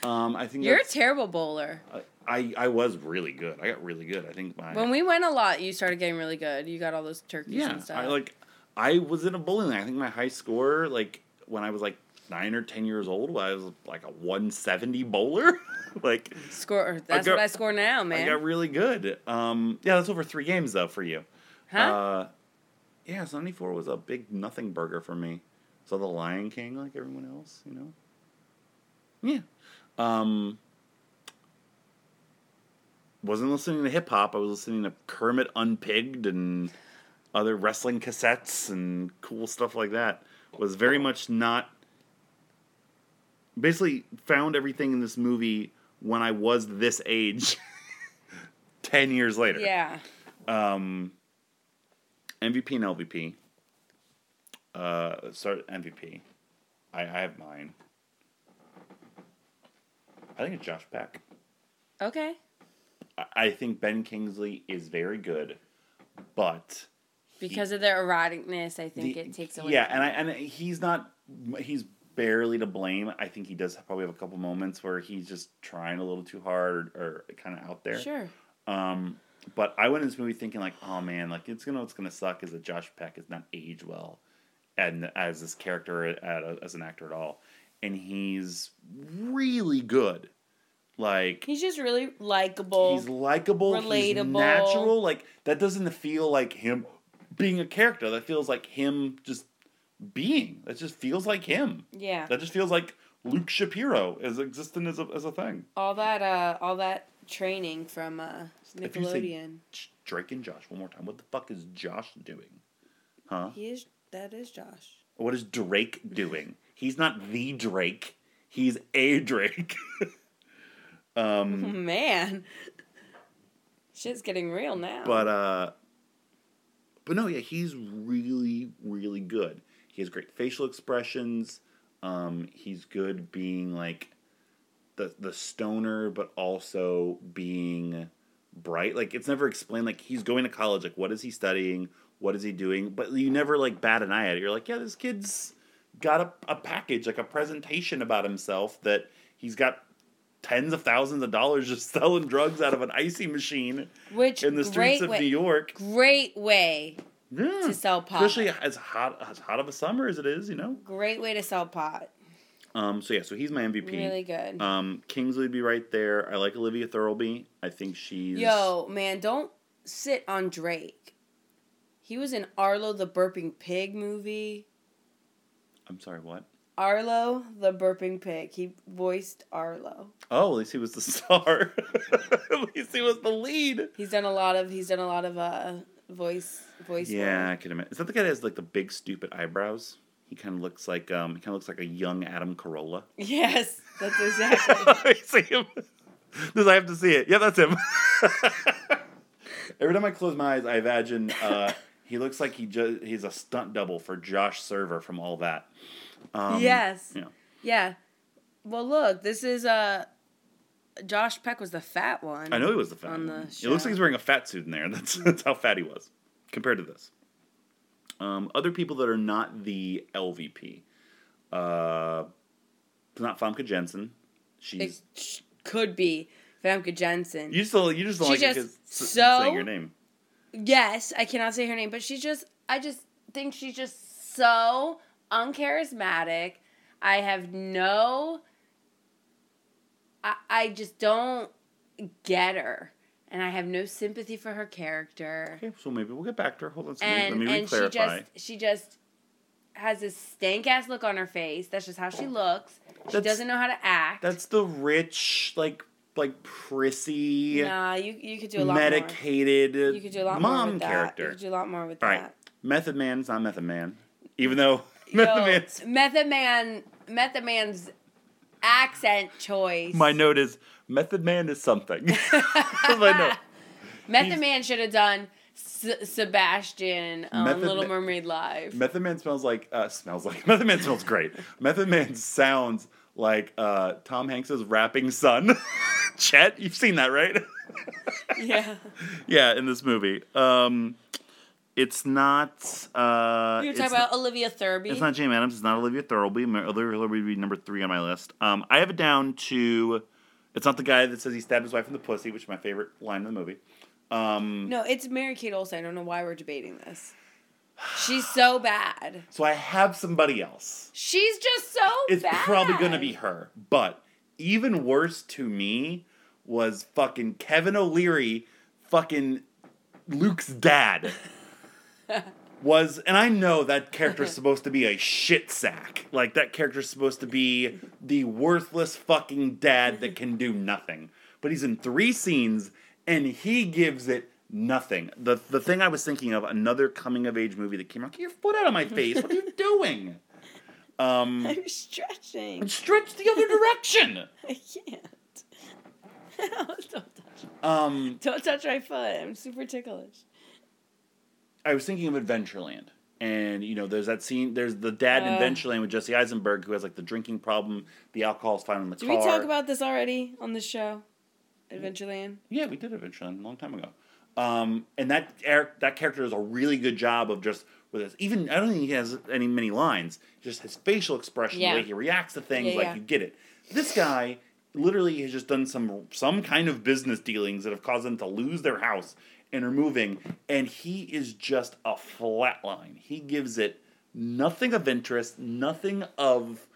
Um, I think You're a terrible bowler. I, I, I was really good. I got really good. I think my... When we went a lot, you started getting really good. You got all those turkeys yeah, and stuff. Yeah, I, like, I was in a bowling league. I think my high score, like, when I was, like, nine or ten years old, I was, like, a one seventy bowler. Like score. That's I got, what I score now, man. I got really good. Um, yeah, that's over three games though for you. Huh? Uh, yeah, so ninety-four was a big nothing burger for me. So the Lion King, like everyone else, you know. Yeah. Um, wasn't listening to hip hop. I was listening to Kermit Unpigged and other wrestling cassettes and cool stuff like that. Was very much not. Basically, found everything in this movie. When I was this age, ten years later. Yeah. Um, M V P and L V P. Uh, start M V P. I, I have mine. I think it's Josh Peck. Okay. I, I think Ben Kingsley is very good, but... Because he, of their eroticness, I think the, it takes away. Yeah, and I, and he's not... He's barely to blame. I think he does probably have a couple moments where he's just trying a little too hard or, or kind of out there. Sure. Um, but I went into this movie thinking like, oh man, like it's gonna, what's gonna suck is that Josh Peck is not aged well, and as this character at a, as an actor at all, and he's really good. Like he's just really likable. He's likable. Relatable. He's natural. Like that doesn't feel like him being a character. That feels like him just. Being that just feels like him. Yeah, that just feels like Luke Shapiro is existent as a as a thing. All that, uh, all that training from uh, Nickelodeon. If you say Drake and Josh one more time. What the fuck is Josh doing? Huh? He is. That is Josh. What is Drake doing? He's not the Drake. He's a Drake. um, man, shit's getting real now. But uh, but no, yeah, he's really, really good. He has great facial expressions. Um, he's good being like the the stoner, but also being bright. Like it's never explained. Like he's going to college. Like what is he studying? What is he doing? But you never like bat an eye at it. You're like, yeah, this kid's got a a package, like a presentation about himself that he's got tens of thousands of dollars just selling drugs out of an icy machine, which in the streets of New York. Great way. Yeah. To sell pot. Especially as hot as hot of a summer as it is, you know? Great way to sell pot. Um, so yeah, so he's my M V P. Really good. Um, Kingsley would be right there. I like Olivia Thirlby. I think she's... Yo, man, don't sit on Drake. He was in Arlo the Burping Pig movie. I'm sorry, what? Arlo the Burping Pig. He voiced Arlo. Oh, at least he was the star. At least he was the lead. He's done a lot of... He's done a lot of... Uh, Voice, voice. Yeah, one. I can imagine. Is that the guy that has like the big stupid eyebrows? He kind of looks like um, he kind of looks like a young Adam Carolla. Yes, that's exactly. I see him. Does I have to see it? Yeah, that's him. Every time I close my eyes, I imagine uh, he looks like he just he's a stunt double for Josh Server from All That. Um, yes. Yeah. Yeah. Well, look, this is a. Uh, Josh Peck was the fat one. I know he was the fat on one. The show. It looks like he's wearing a fat suit in there. That's that's how fat he was compared to this. Um, other people that are not the L V P. Uh, it's not Famke Janssen. She's it could be Famke Janssen. You still you just don't she like just, it so, saying your name. Yes, I cannot say her name, but she's just I just think she's just so uncharismatic. I have no. I, I just don't get her, and I have no sympathy for her character. Okay, so maybe we'll get back to her. Hold on, so and, let me and re-clarify. And she just, she just has this stank-ass look on her face. That's just how she looks. She that's, doesn't know how to act. That's the rich, like, like prissy, nah, you, you could do a lot medicated more. You could do a lot mom more with character. That. You could do a lot more with All that. Right. Method Man's not Method Man, even though Yo, Method Man's... Method Man, Method Man's... accent choice. My note is Method Man is something. My note. Method He's, Man should have done S- Sebastian on um, Little Ma- Mermaid Live. Method Man smells like uh, smells like Method Man smells great. Method Man sounds like uh, Tom Hanks's rapping son, Chet. You've seen that, right? Yeah. Yeah, in this movie. Um, It's not... Uh, you were talking about not, Olivia Thirlby. It's not Jamie Adams. It's not Olivia Thirlby. Olivia Thirlby would be number three on my list. Um, I have it down to... It's not the guy that says he stabbed his wife in the pussy, which is my favorite line in the movie. Um, no, it's Mary Kate Olsen. I don't know why we're debating this. She's so bad. So I have somebody else. She's just so it's bad. It's probably going to be her. But even worse to me was fucking Kevin O'Leary, fucking Luke's dad. Was, and I know that character's supposed to be a shit sack. Like, that character's supposed to be the worthless fucking dad that can do nothing. But he's in three scenes, and he gives it nothing. The the thing I was thinking of, another coming-of-age movie that came out, get your foot out of my face, what are you doing? Um, I'm stretching. Stretch the other direction! I can't. Don't touch Um, Don't touch my foot. I'm super ticklish. I was thinking of Adventureland. And, you know, there's that scene, there's the dad uh, in Adventureland with Jesse Eisenberg who has, like, the drinking problem, the alcohol's fine in the did car. Did we talk about this already on this show? Adventureland? Yeah, we did Adventureland a long time ago. Um, and that Eric, that character does a really good job of just, with his, even, I don't think he has any many lines, just his facial expression, yeah. the way he reacts to things, yeah, like, yeah. you get it. This guy literally has just done some some kind of business dealings that have caused them to lose their house and are moving, and he is just a flat line. He gives it nothing of interest, nothing of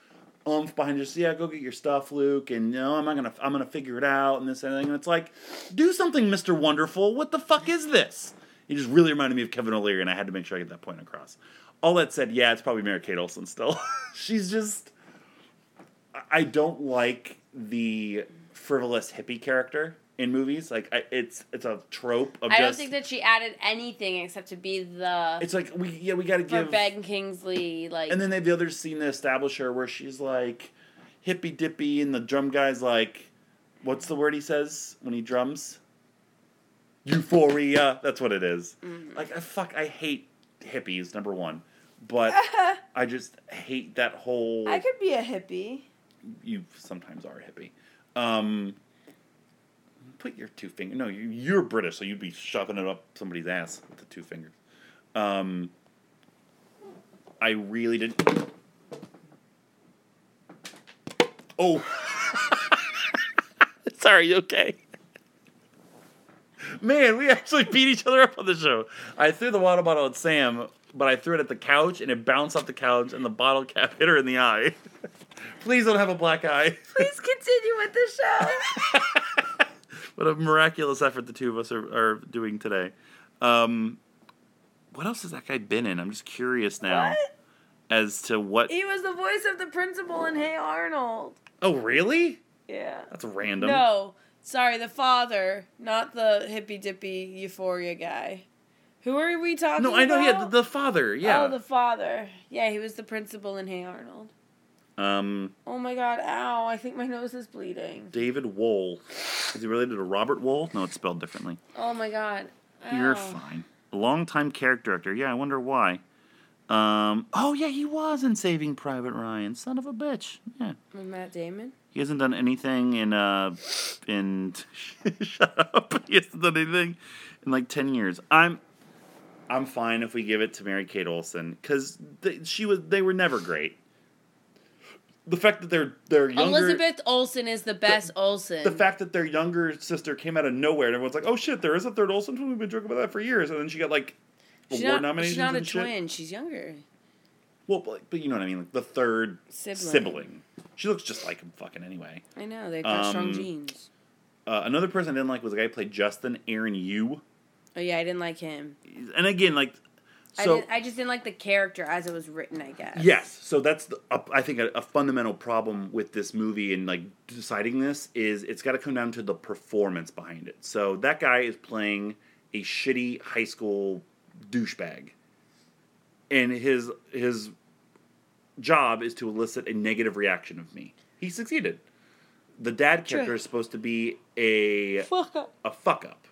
oomph behind just, yeah, go get your stuff, Luke, and no, I'm not gonna I'm gonna figure it out and this and everything. And it's like, do something, Mister Wonderful. What the fuck is this? He just really reminded me of Kevin O'Leary, and I had to make sure I get that point across. All that said, yeah, it's probably Mary Kate Olsen still. She's just, I don't like the frivolous hippie character in movies. Like, I, it's it's a trope of I just... I don't think that she added anything except to be the... It's like, we yeah, we gotta give... For Ben Kingsley, like... And then they have the other scene that established her where she's like, hippy-dippy, and the drum guy's like, what's the word he says when he drums? Euphoria. That's what it is. Mm-hmm. Like, I fuck, I hate hippies, number one. But I just hate that whole... I could be a hippie. You sometimes are a hippie. Um, put your two fingers... No, you, you're British, so you'd be shoving it up somebody's ass with the two fingers. Um, I really didn't... Oh! Sorry, you okay? Man, we actually beat each other up on the show. I threw the water bottle at Sam, but I threw it at the couch, and it bounced off the couch, and the bottle cap hit her in the eye. Please don't have a black eye. Please continue with the show. What a miraculous effort the two of us are, are doing today. Um, what else has that guy been in? I'm just curious now what? as to what... He was the voice of the principal in Hey Arnold. Oh, really? Yeah. That's random. No. Sorry, the father, not the hippy-dippy euphoria guy. Who are we talking about? No, I know, about? yeah, the, the father, yeah. Oh, the father. Yeah, he was the principal in Hey Arnold. Um, oh my god, ow, I think my nose is bleeding. David Wohl. Is he related to Robert Wohl? No, it's spelled differently. Oh my god. Ow. You're fine. A longtime character actor. Yeah, I wonder why. Um, oh yeah, he was in Saving Private Ryan. Son of a bitch. Yeah. And Matt Damon? He hasn't done anything in, uh, in, shut up. He hasn't done anything in like ten years. I'm, I'm fine if we give it to Mary Kate Olsen. Cause they, she was, they were never great. The fact that they're they're younger... Elizabeth Olsen is the best the, Olsen. The fact that their younger sister came out of nowhere and everyone's like, oh shit, there is a third Olsen? We've been joking about that for years. And then she got like she's award not, nominations and shit. She's not a twin. Shit. She's younger. Well, but, but you know what I mean. Like the third sibling. sibling. She looks just like him fucking anyway. I know. They've got um, strong genes. Uh, another person I didn't like was a guy who played Justin, Aaron Yu. Oh yeah, I didn't like him. And again, like... So, I, did, I just didn't like the character as it was written, I guess. Yes. So that's, the, uh, I think, a, a fundamental problem with this movie and, like, deciding this is it's got to come down to the performance behind it. So that guy is playing a shitty high school douchebag. And his his job is to elicit a negative reaction of me. He succeeded. The dad character True. is supposed to be a fuck up. a fuck up.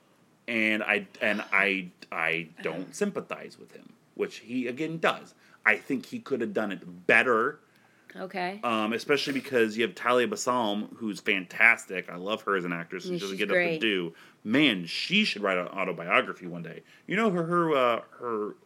And I and I I don't sympathize with him, which he again does. I think he could have done it better. Okay. Um, especially because you have Talia Bassam, who's fantastic. I love her as an actress, and she doesn't get great. up and do. Man, she should write an autobiography one day. You know her her uh, her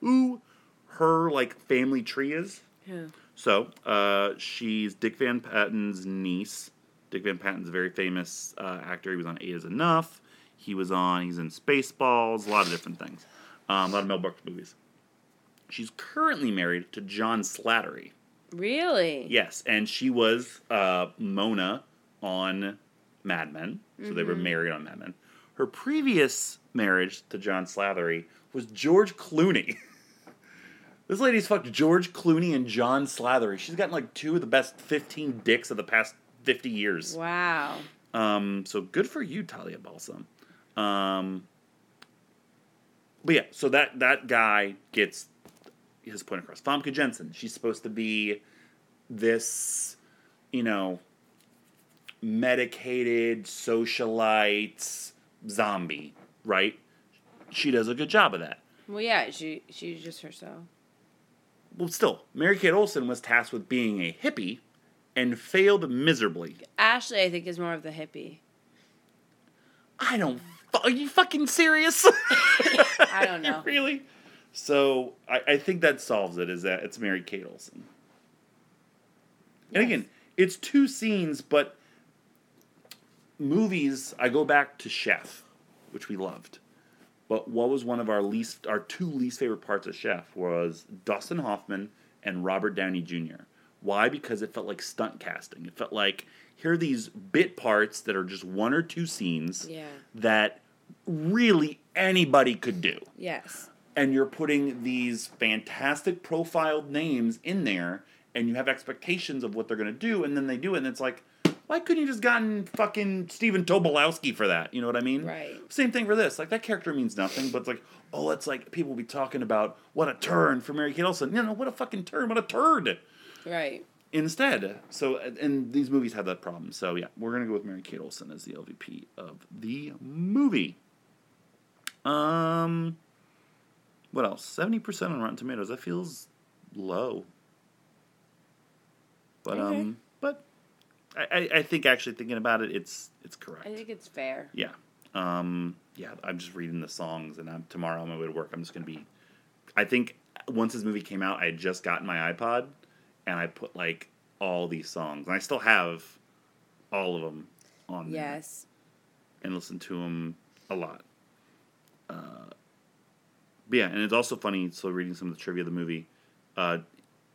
who her like family tree is. Yeah. So uh, she's Dick Van Patten's niece. Dick Van Patten's a very famous uh, actor. He was on Eight Is Enough. He was on, he's in Spaceballs, a lot of different things. Um, a lot of Mel Brooks movies. She's currently married to John Slattery. Really? Yes, and she was uh, Mona on Mad Men. So mm-hmm. they were married on Mad Men. Her previous marriage to John Slattery was George Clooney. This lady's fucked George Clooney and John Slattery. She's gotten like two of the best fifteen dicks of the past fifty years. Wow. Um, so good for you, Talia Balsam. Um, but yeah, so that, that guy gets his point across. Famke Janssen, she's supposed to be this, you know, medicated socialite zombie, right? She does a good job of that. Well, yeah, she she's just herself. Well, still, Mary Kate Olsen was tasked with being a hippie and failed miserably. Ashley, I think, is more of the hippie. I don't... Are you fucking serious? I don't know. Really? So, I, I think that solves it, is that it's Mary Kate Olsen. Yes. And again, it's two scenes, but movies, I go back to Chef, which we loved. But what was one of our least, our two least favorite parts of Chef was Dustin Hoffman and Robert Downey Junior Why? Because it felt like stunt casting. It felt like, here are these bit parts that are just one or two scenes yeah. that really anybody could do. Yes. And you're putting these fantastic profiled names in there, and you have expectations of what they're going to do, and then they do it, and it's like, why couldn't you just gotten fucking Stephen Tobolowsky for that? You know what I mean? Right. Same thing for this. Like, that character means nothing, but it's like, oh, it's like people will be talking about what a turn for Mary Kate Olsen. No, no, what a fucking turn. What a turd. Right. Instead. So, and these movies have that problem. So, yeah, we're going to go with Mary Kate Olsen as the L V P of the movie. Um, what else? seventy percent on Rotten Tomatoes. That feels low. But, okay. um, but... I, I think actually thinking about it, it's it's correct. I think it's fair. Yeah. Um, yeah, I'm just reading the songs, and I'm, tomorrow on my way to work, I'm just going to be... I think once this movie came out, I had just gotten my iPod, and I put, like, all these songs. And I still have all of them on there. Yes. And listen to them a lot. Uh, but, yeah, and it's also funny, so reading some of the trivia of the movie... Uh,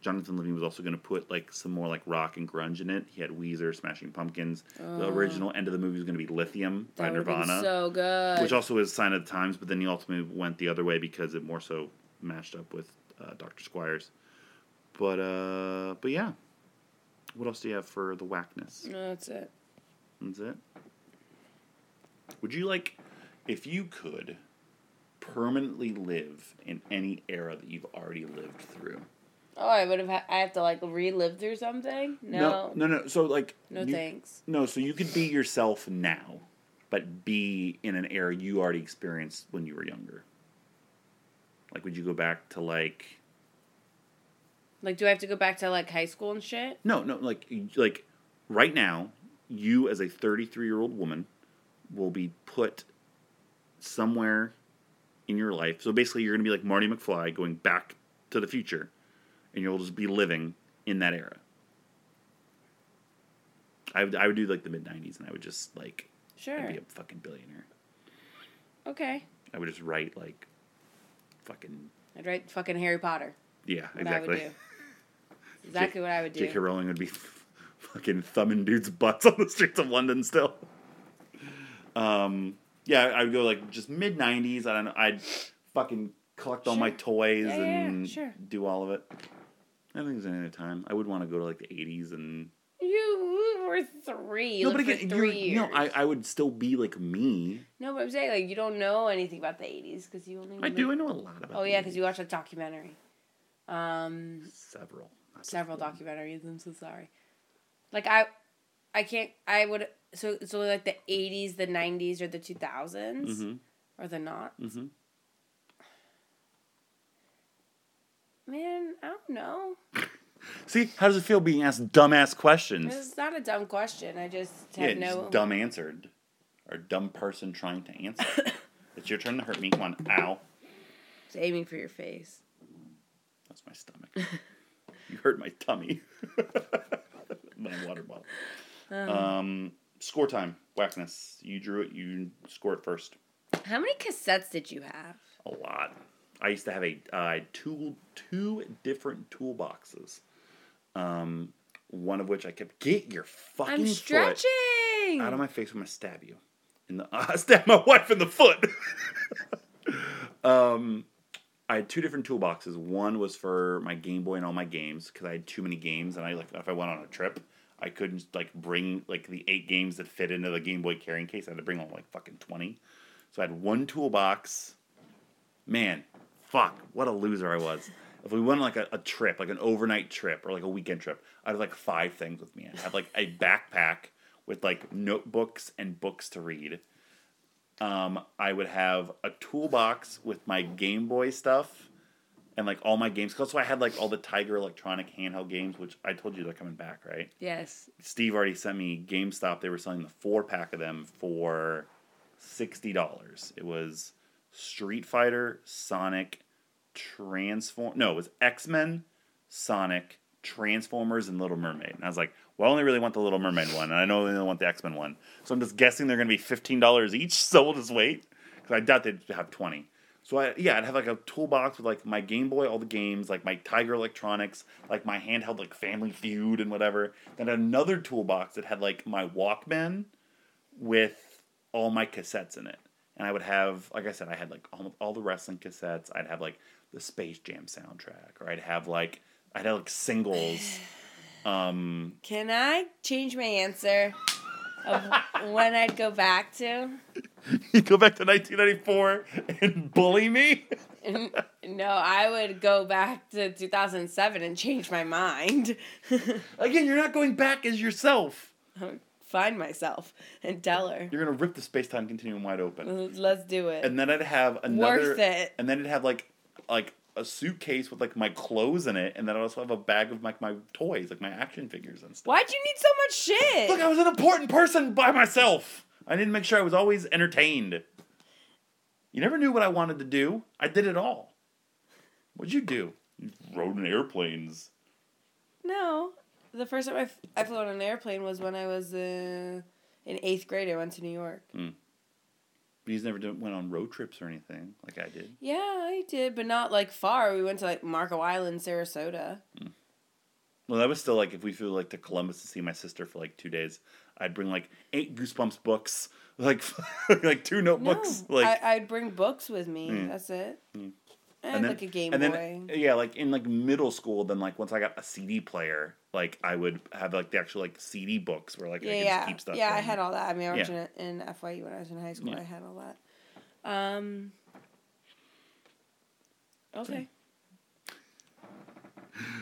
Jonathan Levine was also going to put, like, some more, like, rock and grunge in it. He had Weezer, Smashing Pumpkins. Oh. The original end of the movie was going to be Lithium by Nirvana. That would have been so good. Which also was Sign of the Times, but then he ultimately went the other way because it more so mashed up with uh, Doctor Squires. But, uh, but yeah. What else do you have for the Wackness? No, that's it. That's it? Would you, like, if you could permanently live in any era that you've already lived through... Oh, I would have. Ha- I have to like relive through something. No, no, no. no. So like, no you, thanks. No, so you could be yourself now, but be in an era you already experienced when you were younger. Like, would you go back to like? Like, do I have to go back to like high school and shit? No, no. Like, like right now, you as a thirty-three-year-old woman will be put somewhere in your life. So basically, you're gonna be like Marty McFly going back to the future. And you'll just be living in that era. I would, I would do, like, the mid-nineties, and I would just, like... Sure. I'd be a fucking billionaire. Okay. I would just write, like, fucking... I'd write fucking Harry Potter. Yeah, exactly. What I would do. Exactly what I would do. J K Rowling would be fucking thumbing dudes' butts on the streets of London still. Um, yeah, I would go, like, just mid-nineties. I don't know. I'd fucking collect all sure. my toys yeah, and yeah, sure. do all of it. I don't think there's any other time. I would want to go to, like, the eighties and... You were three. You no, but again, you years. No, I, I would still be, like, me. No, but I'm saying, like, you don't know anything about the eighties, because you only... I do. I know a lot about the eighties. Oh, yeah, because you watched a documentary. Um, several. Several documentaries. I'm so sorry. Like, I... I can't... I would... So, so like, the eighties, the nineties, or the two thousands? Mm-hmm. Or the not? Mm-hmm. Man, I don't know. See, how does it feel being asked dumbass questions? It's not a dumb question. I just have yeah, no... Yeah, just dumb answered. Or dumb person trying to answer. It's your turn to hurt me. Come on. Ow. It's aiming for your face. That's my stomach. You hurt my tummy. My water bottle. Um, um, score time. Wackness. You drew it. You score it first. How many cassettes did you have? A lot. I used to have a uh, two two different toolboxes, um, one of which I kept. Get your fucking I'm stretching foot out of my face! I'm gonna stab you in the. Uh, stab my wife in the foot. um, I had two different toolboxes. One was for my Game Boy and all my games because I had too many games, and I like if I went on a trip, I couldn't like bring like the eight games that fit into the Game Boy carrying case. I had to bring home like fucking twenty. So I had one toolbox. Man. Fuck, what a loser I was. If we went on like a, a trip, like an overnight trip or like a weekend trip, I'd have like five things with me. I'd have like a backpack with like notebooks and books to read. Um, I would have a toolbox with my Game Boy stuff and like all my games. So I had like all the Tiger Electronic handheld games, which I told you they're coming back, right? Yes. Steve already sent me GameStop. They were selling the four pack of them for sixty dollars. It was Street Fighter, Sonic, Transform. No, it was X-Men, Sonic, Transformers, and Little Mermaid. And I was like, well, I only really want the Little Mermaid one, and I know they only want the X-Men one. So I'm just guessing they're going to be fifteen dollars each, so we'll just wait. Because I doubt they'd have twenty. So, I, yeah, I'd have, like, a toolbox with, like, my Game Boy, all the games, like, my Tiger Electronics, like, my handheld, like, Family Feud and whatever. Then another toolbox that had, like, my Walkman with all my cassettes in it. And I would have, like I said, I had, like, all, all the wrestling cassettes. I'd have, like, the Space Jam soundtrack. Or I'd have, like, I'd have, like, singles. Um, Can I change my answer of when I'd go back to? You'd go back to nineteen ninety-four and bully me? No, I would go back to two thousand seven and change my mind. Again, you're not going back as yourself. I'll find myself and tell her. You're going to rip the space-time continuum wide open. Let's do it. And then I'd have another... Worth it. And then it'd have, like, like... a suitcase with, like, my clothes in it, and then I also have a bag of, like, my toys, like, my action figures and stuff. Why'd you need so much shit? Look, I was an important person by myself. I needed to make sure I was always entertained. You never knew what I wanted to do. I did it all. What'd you do? You rode in airplanes. No. The first time I, f- I flew on an airplane was when I was uh, in eighth grade. I went to New York. Hmm. But he's never done, went on road trips or anything like I did. Yeah, I did, but not like far. We went to like Marco Island, Sarasota. Mm. Well, that was still like if we flew like to Columbus to see my sister for like two days, I'd bring like eight Goosebumps books, like like two notebooks. No, like I, I'd bring books with me. Mm. That's it. Mm. And, and then, like a Game Boy. Then, yeah, like in like middle school, then like once I got a C D player, like I would have like the actual like C D books where like yeah, I could yeah. just keep stuff. Yeah, I had all that. I mean, I was yeah. in, in F Y U when I was in high school. Yeah. I had all that. Um, okay.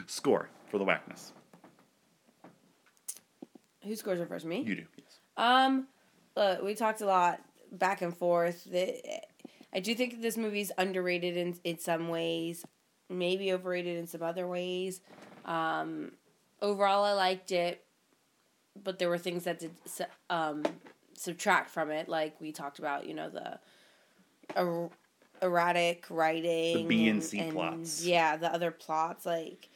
Score for the Wackness. Who scores it first? Me? You do. Yes. Um, look, we talked a lot back and forth. It, I do think that this movie's underrated in in some ways, maybe overrated in some other ways. Um, overall, I liked it, but there were things that did um, subtract from it, like we talked about, you know, the er- erratic writing, the B and C and, plots, yeah, the other plots like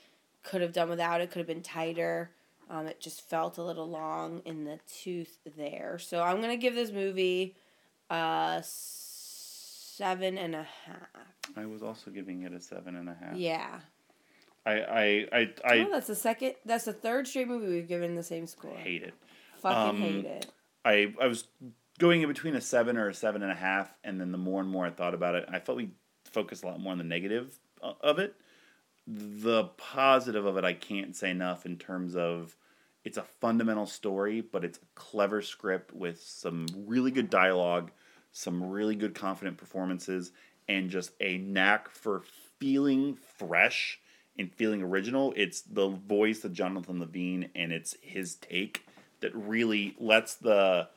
could have done without it, could have been tighter. Um, it just felt a little long in the tooth there. So I'm gonna give this movie uh. Seven and a half. I was also giving it a seven and a half. Yeah. I, I, I, I oh, that's the second, that's the third straight movie we've given the same score. I hate it. Fucking um, hate it. I, I was going in between a seven or a seven and a half, and then the more and more I thought about it, I felt we focused a lot more on the negative of it. The positive of it, I can't say enough in terms of it's a fundamental story, but it's a clever script with some really good dialogue, some really good confident performances, and just a knack for feeling fresh and feeling original. It's the voice of Jonathan Levine, and it's his take that really lets the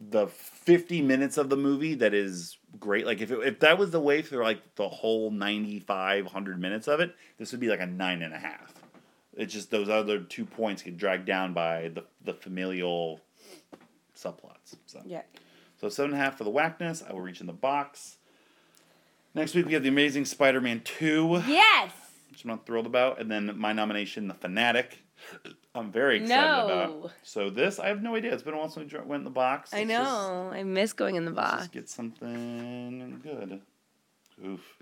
the fifty minutes of the movie that is great. Like, if it, if that was the way through, like, the whole ninety-five, one hundred minutes of it, this would be, like, a nine and a half. It's just those other two points get dragged down by the, the familial subplots. So. Yeah. So seven and a half for the Wackness. I will reach in the box. Next week we have The Amazing Spider-Man two. Yes! Which I'm not thrilled about. And then my nomination, The Fanatic. I'm very excited no. about. So this, I have no idea. It's been a while since we went in the box. Let's I know. Just, I miss going in the box. Let's get something good. Oof.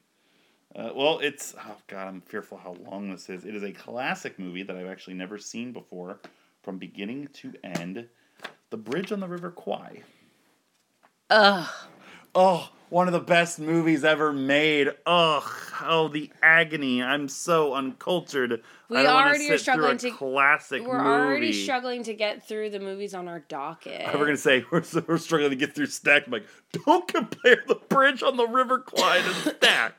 Uh, well, it's... Oh, God, I'm fearful how long this is. It is a classic movie that I've actually never seen before from beginning to end. The Bridge on the River Kwai. Ugh. Oh, one of the best movies ever made. Ugh. Oh, the agony. I'm so uncultured. We I don't already sit are struggling to classic We're movie. already struggling to get through the movies on our docket. I were gonna say we're, we're struggling to get through Stacked. I'm like, don't compare The Bridge on the River Kwai to Stacked.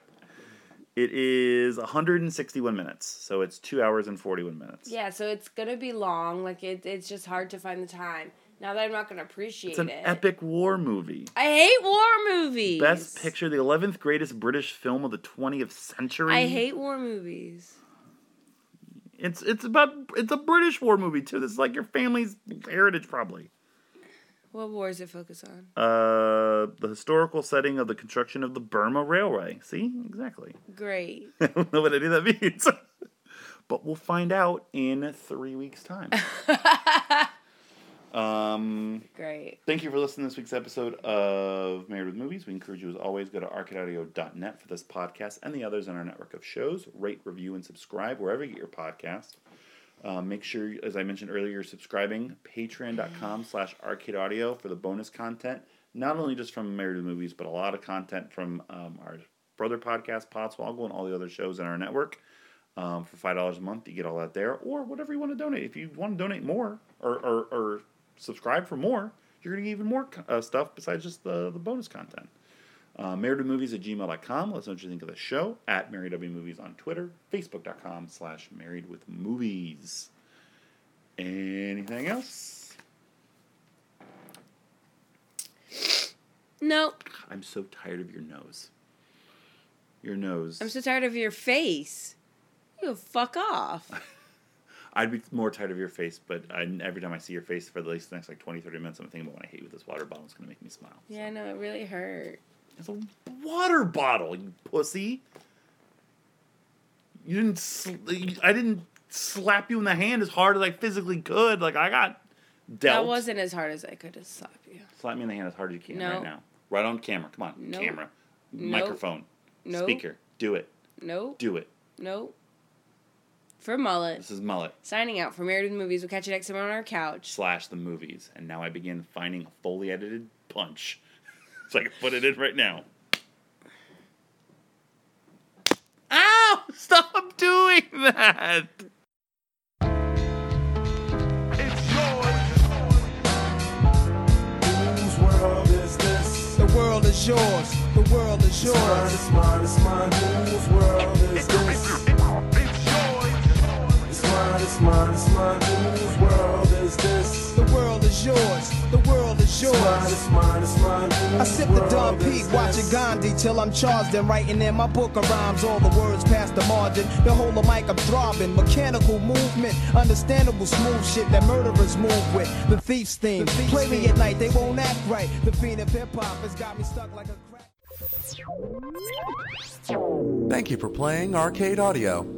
It is one hundred sixty-one minutes, so it's two hours and forty-one minutes. Yeah, so it's gonna be long. Like it, it's just hard to find the time. Now that I'm not going to appreciate it. It's an it. epic war movie. I hate war movies. Best Picture, the eleventh greatest British film of the twentieth century. I hate war movies. It's it's about it's a British war movie too. This is like your family's heritage probably. What war does it focus on? Uh, the historical setting of the construction of the Burma Railway. See? Exactly. Great. I don't know what any of that means. But we'll find out in three weeks' time. Um, Great. Thank you for listening to this week's episode of Married with Movies. We encourage you, as always, go to arcade audio dot net for this podcast and the others on our network of shows. Rate, review, and subscribe wherever you get your podcast. Uh, make sure, as I mentioned earlier, you're subscribing. patreon dot com slash Arcade Audio for the bonus content. Not only just from Married with Movies, but a lot of content from um, our brother podcast, Podswoggle, and all the other shows in our network. Um, for five dollars a month, you get all that there. Or whatever you want to donate. If you want to donate more or... or, or subscribe for more, you're going to get even more uh, stuff besides just the, the bonus content. Uh, married with movies at gmail dot com. Let us know what you think of the show. At married w movies on Twitter. facebook dot com slash married with movies. Anything else? Nope. I'm so tired of your nose. Your nose. I'm so tired of your face. You fuck off. I'd be more tired of your face, but I, every time I see your face for at least the next like twenty, thirty minutes, I'm thinking about when I hit you with this water bottle. It's going to make me smile. Yeah, I know. It really hurt. It's a water bottle, you pussy. You didn't... Sl- I didn't slap you in the hand as hard as I physically could. Like, I got dealt. That wasn't as hard as I could to slap you. Slap me in the hand as hard as you can nope. right now. Right on camera. Come on. Nope. Camera. Nope. Microphone. Nope. Speaker. Do it. Nope. Do it. Nope. For Mullet. This is Mullet. Signing out for Married with Movies. We'll catch you next time on our couch. Slash the movies. And now I begin finding a fully edited punch. So I can put it in right now. Ow! Stop doing that! It's yours. Whose world is this? The world is yours. The world is yours. It's mine, it's mine, it's mine. Whose world is this? It's mine, it's mine, whose world is this? The world is yours, the world is yours. It's mine, it's mine, it's mine. I sip the dumb peak, watching Gandhi till I'm charged and writing in my book of rhymes. All the words past the margin, the whole of mic I'm throbbing. Mechanical movement, understandable smooth shit that murderers move with. The thief's theme, the thief's play theme. Me at night, they won't act right. The fiend of hip hop has got me stuck like a crack. Thank you for playing Arcade Audio.